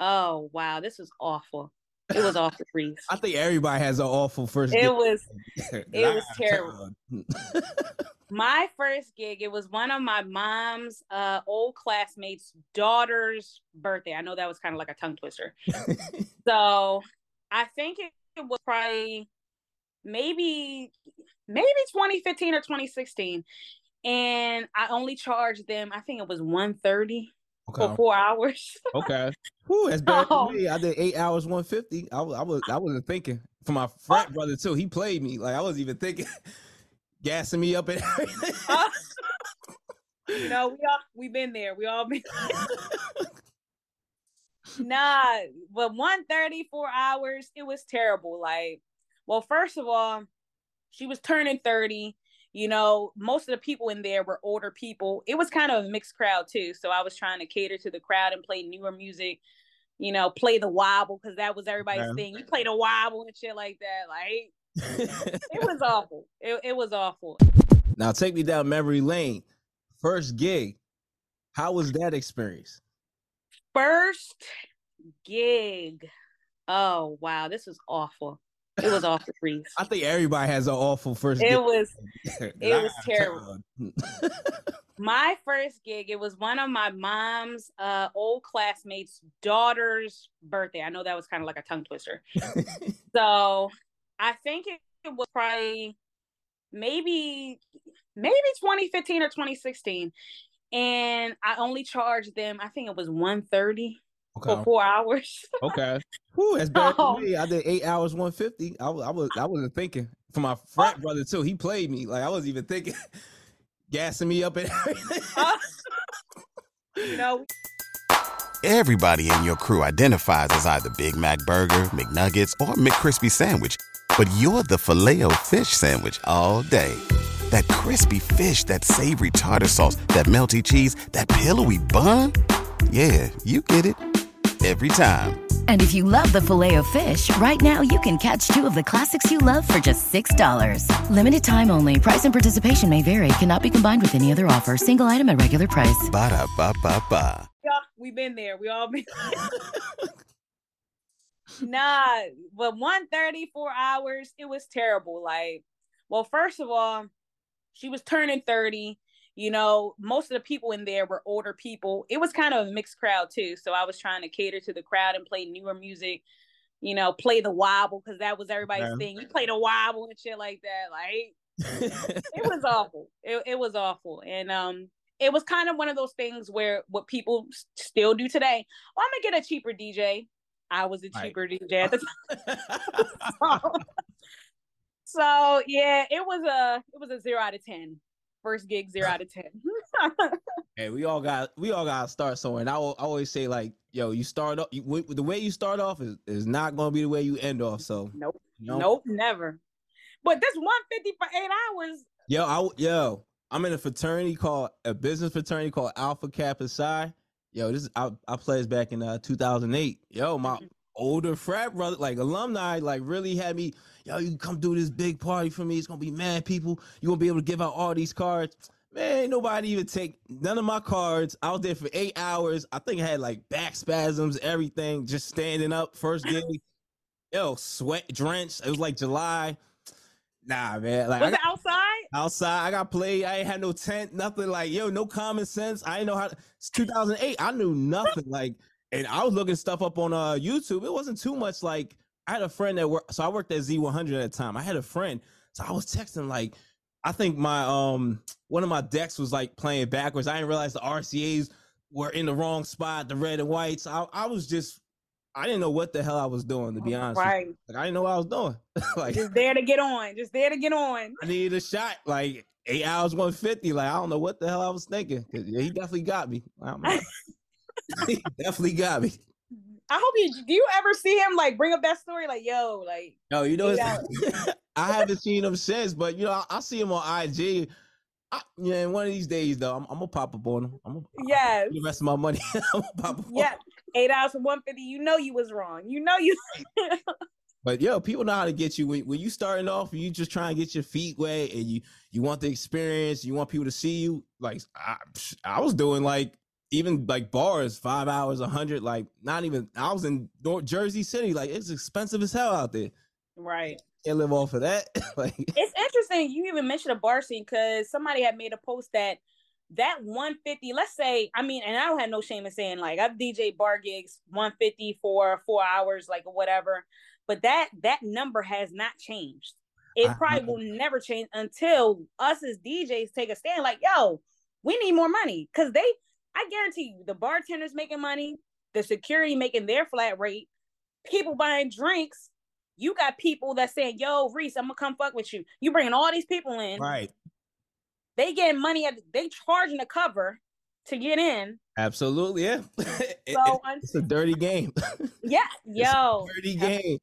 Oh, wow. This was awful. It was awful, Reese. I think everybody has an awful first gig. It was terrible. My first gig, it was one of my mom's old classmates' daughter's birthday. I know that was kind of like a tongue twister. So I think it was probably maybe 2015 or 2016. And I only charged them, I think it was $130. Okay. For 4 hours. Okay. Whew, that's bad for me. I did 8 hours, $150. I wasn't thinking. For my frat brother too, he played me. Like I wasn't even thinking, gassing me up and everything. You know, we've been there. We all been there. Nah, but 130, 4 hours, it was terrible. Like, well, first of all, she was turning 30. You know, most of the people in there were older people. It was kind of a mixed crowd, too. So I was trying to cater to the crowd and play newer music, you know, play the wobble, because that was everybody's thing. You play the wobble and shit like that. Like, it was awful. It was awful. Now, take me down memory lane. First gig. How was that experience? First gig. Oh, wow. This was awful. It was awful, Reese. I think everybody has an awful first gig. It was terrible. My first gig, it was one of my mom's old classmates' daughter's birthday. I know that was kind of like a tongue twister. So I think it was probably maybe 2015 or 2016. And I only charged them, I think it was $130. Okay. For 4 hours. Okay. Whew, that's bad for me. I did 8 hours, $150. I wasn't thinking. For my frat brother too, he played me. Like I wasn't even thinking, gassing me up and everything. You know. Everybody in your crew identifies as either Big Mac Burger, McNuggets, or McCrispy Sandwich. But you're the Filet-O-Fish Sandwich all day. That crispy fish, that savory tartar sauce, that melty cheese, that pillowy bun. Yeah, you get it. Every time. And if you love the Filet-O-Fish, right now you can catch two of the classics you love for just $6. Limited time only. Price and participation may vary. Cannot be combined with any other offer. Single item at regular price. Ba-da-ba-ba-ba. Yeah, we've been there. We all been there. Nah, but 130, 4 hours, it was terrible. Like, well, first of all, she was turning 30. You know, most of the people in there were older people. It was kind of a mixed crowd, too. So I was trying to cater to the crowd and play newer music, you know, play the wobble, because that was everybody's thing. You play the wobble and shit like that. Like, it was awful. It was awful. And it was kind of one of those things where what people still do today. Well, I'm going to get a cheaper DJ. I was a cheaper DJ at the time. So, yeah, it was a 0 out of 10. First gig, 0 out of 10. Hey, we all got to start somewhere. And I always say, like, yo, you start off, the way you start off is not going to be the way you end off. So nope, never. But that's 150 for 8 hours. Yo, I'm in a business fraternity called Alpha Kappa Psi. Yo, I pledged back in 2008. Yo, my older frat brother, like alumni, like really had me. Yo, you can come do this big party for me. It's gonna be mad people. You gonna be able to give out all these cards. Man, ain't nobody even take none of my cards. I was there for 8 hours. I think I had like back spasms, everything. Just standing up, first gig. Yo, sweat drenched. It was like July. Nah, man. Like, was it outside? Outside. I got played. I ain't had no tent, nothing. Like, yo, no common sense. I didn't know how. It's 2008. I knew nothing. Like. And I was looking stuff up on YouTube. It wasn't too much. Like, I had a friend that worked. So I worked at Z100 at the time. I had a friend. So I was texting, like, I think my one of my decks was like playing backwards. I didn't realize the RCAs were in the wrong spot, the red and whites. I didn't know what the hell I was doing, to be honest. Right. Like, I didn't know what I was doing. Like, Just there to get on. I needed a shot. Like 8 hours, 150. Like, I don't know what the hell I was thinking. Yeah, he definitely got me. He definitely got me. I hope you do. You ever see him like bring up that story? Like, yo, like, no, you know, I haven't seen him since, but you know, I see him on IG. Yeah, and one of these days though, I'm gonna pop up on him. Yes. The rest of my money. I'm gonna pop up. Yeah, $8 for $150. You know you was wrong. You know you. But yo, people know how to get you when you starting off. You just trying to get your feet wet, and you want the experience. You want people to see you. Like I was doing like even like bars, 5 hours, 100. Like not even. I was in North Jersey City. Like it's expensive as hell out there. Right. Can't live off of that. Like, it's interesting you even mentioned a bar scene because somebody had made a post that 150, let's say, I mean, and I don't have no shame in saying like I've DJed bar gigs 150 for 4 hours, like whatever, but that number has not changed. It probably will never change until us as DJs take a stand like, yo, we need more money, because I guarantee you the bartenders making money, the security making their flat rate, people buying drinks. You got people that saying, yo, Reese, I'm going to come fuck with you. You bringing all these people in. Right. They getting money. They charging a cover to get in. Absolutely, yeah. So it's a dirty game. Yeah, yo. It's a dirty game.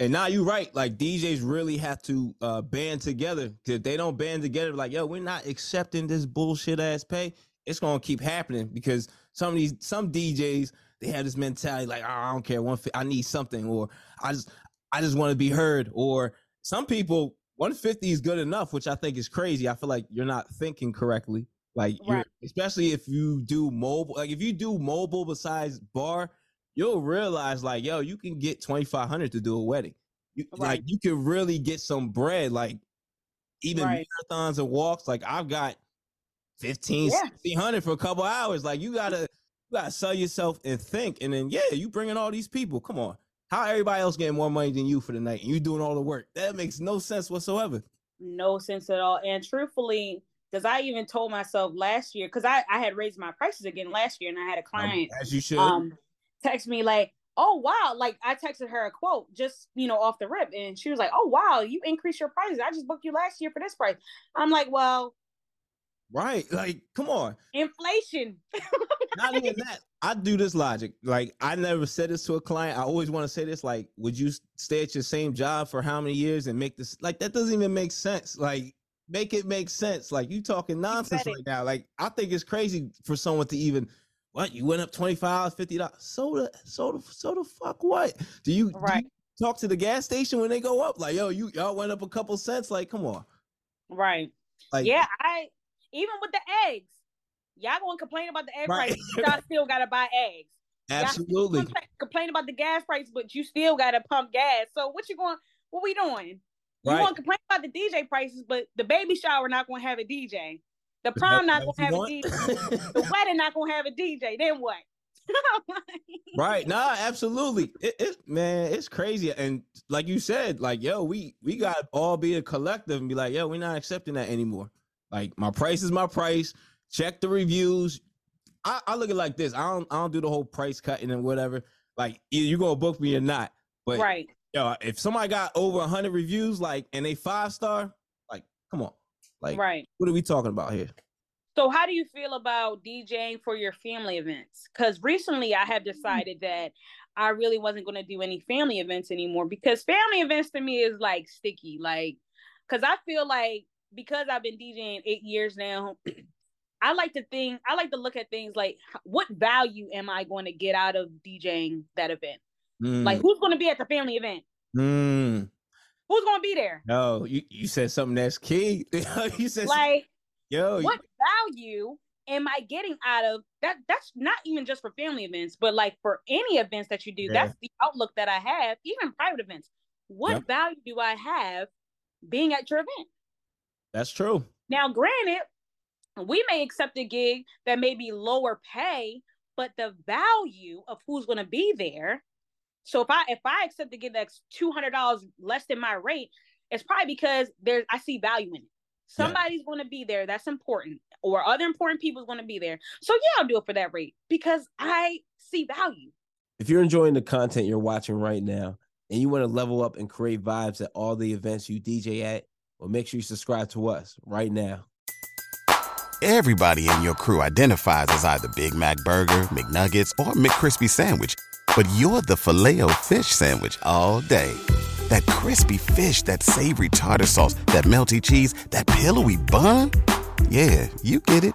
And now you're right. Like, DJs really have to band together. Because if they don't band together, like, yo, we're not accepting this bullshit-ass pay, it's going to keep happening. Because some DJs, they have this mentality like, oh, I don't care. I need something. Or I just want to be heard. Or some people, 150 is good enough, which I think is crazy. I feel like you're not thinking correctly. Like, right. Especially if you do mobile, like if you do mobile besides bar, you'll realize like, yo, you can get 2,500 to do a wedding. Right. Like you can really get some bread, like even marathons and walks. Like I've got 1,600 for a couple hours. Like you gotta sell yourself and think. And then, yeah, you bringing all these people. Come on. How everybody else getting more money than you for the night and you doing all the work? That makes no sense whatsoever. No sense at all. And truthfully, because I even told myself last year, because I had raised my prices again last year, and I had a client as you should text me like, oh, wow. Like I texted her a quote just, you know, off the rip. And she was like, oh, wow, you increased your prices. I just booked you last year for this price. I'm like, well. Right. Like, come on. Inflation. Not even that. I do this logic. Like, I never said this to a client. I always want to say this, like, would you stay at your same job for how many years and make this? Like, that doesn't even make sense. Like, make it make sense. Like, you talking nonsense right now. Like, I think it's crazy for someone to even, what, you went up $25, $50. So the fuck what? Do you talk to the gas station when they go up? Like, yo, y'all went up a couple cents. Like, come on. Right. Like, yeah, even with the eggs. Y'all gonna complain about the egg price, but y'all still gotta buy eggs. Absolutely. Complain about the gas price, but you still gotta pump gas. So what we doing? Right. You wanna complain about the DJ prices, but the baby shower not gonna have a DJ. The prom not gonna have a DJ. The wedding not gonna have a DJ. Then what? Right. Nah, absolutely. Man, it's crazy. And like you said, like, yo, we gotta all be a collective and be like, yo, we're not accepting that anymore. Like my price is my price. Check the reviews. I look at it like this. I don't do the whole price cutting and whatever. Like either you're gonna book me or not. But yo, if somebody got over 100 reviews, like, and they 5-star, like, come on. Like, what are we talking about here? So how do you feel about DJing for your family events? Because recently I have decided that I really wasn't gonna do any family events anymore, because family events to me is like sticky. Like, cause I feel like because I've been DJing 8 years now. I like to look at things like, what value am I going to get out of DJing that event? Like, who's going to be at the family event? Who's going to be there? No, you said something that's key. You said like, yo, what value am I getting out of that? That's not even just for family events, but like for any events that you do. Yeah. That's the outlook that I have, even private events. What value do I have being at your event? That's true. Now, granted, we may accept a gig that may be lower pay, but the value of who's going to be there. So if I accept a gig that's $200 less than my rate, it's probably because I see value in it. Somebody's going to be there. That's important. Or other important people's going to be there. So yeah, I'll do it for that rate because I see value. If you're enjoying the content you're watching right now and you want to level up and create vibes at all the events you DJ at, well, make sure you subscribe to us right now. Everybody in your crew identifies as either Big Mac Burger, McNuggets, or McCrispy Sandwich. But you're the Filet-O-Fish sandwich all day. That crispy fish, that savory tartar sauce, that melty cheese, that pillowy bun. Yeah, you get it.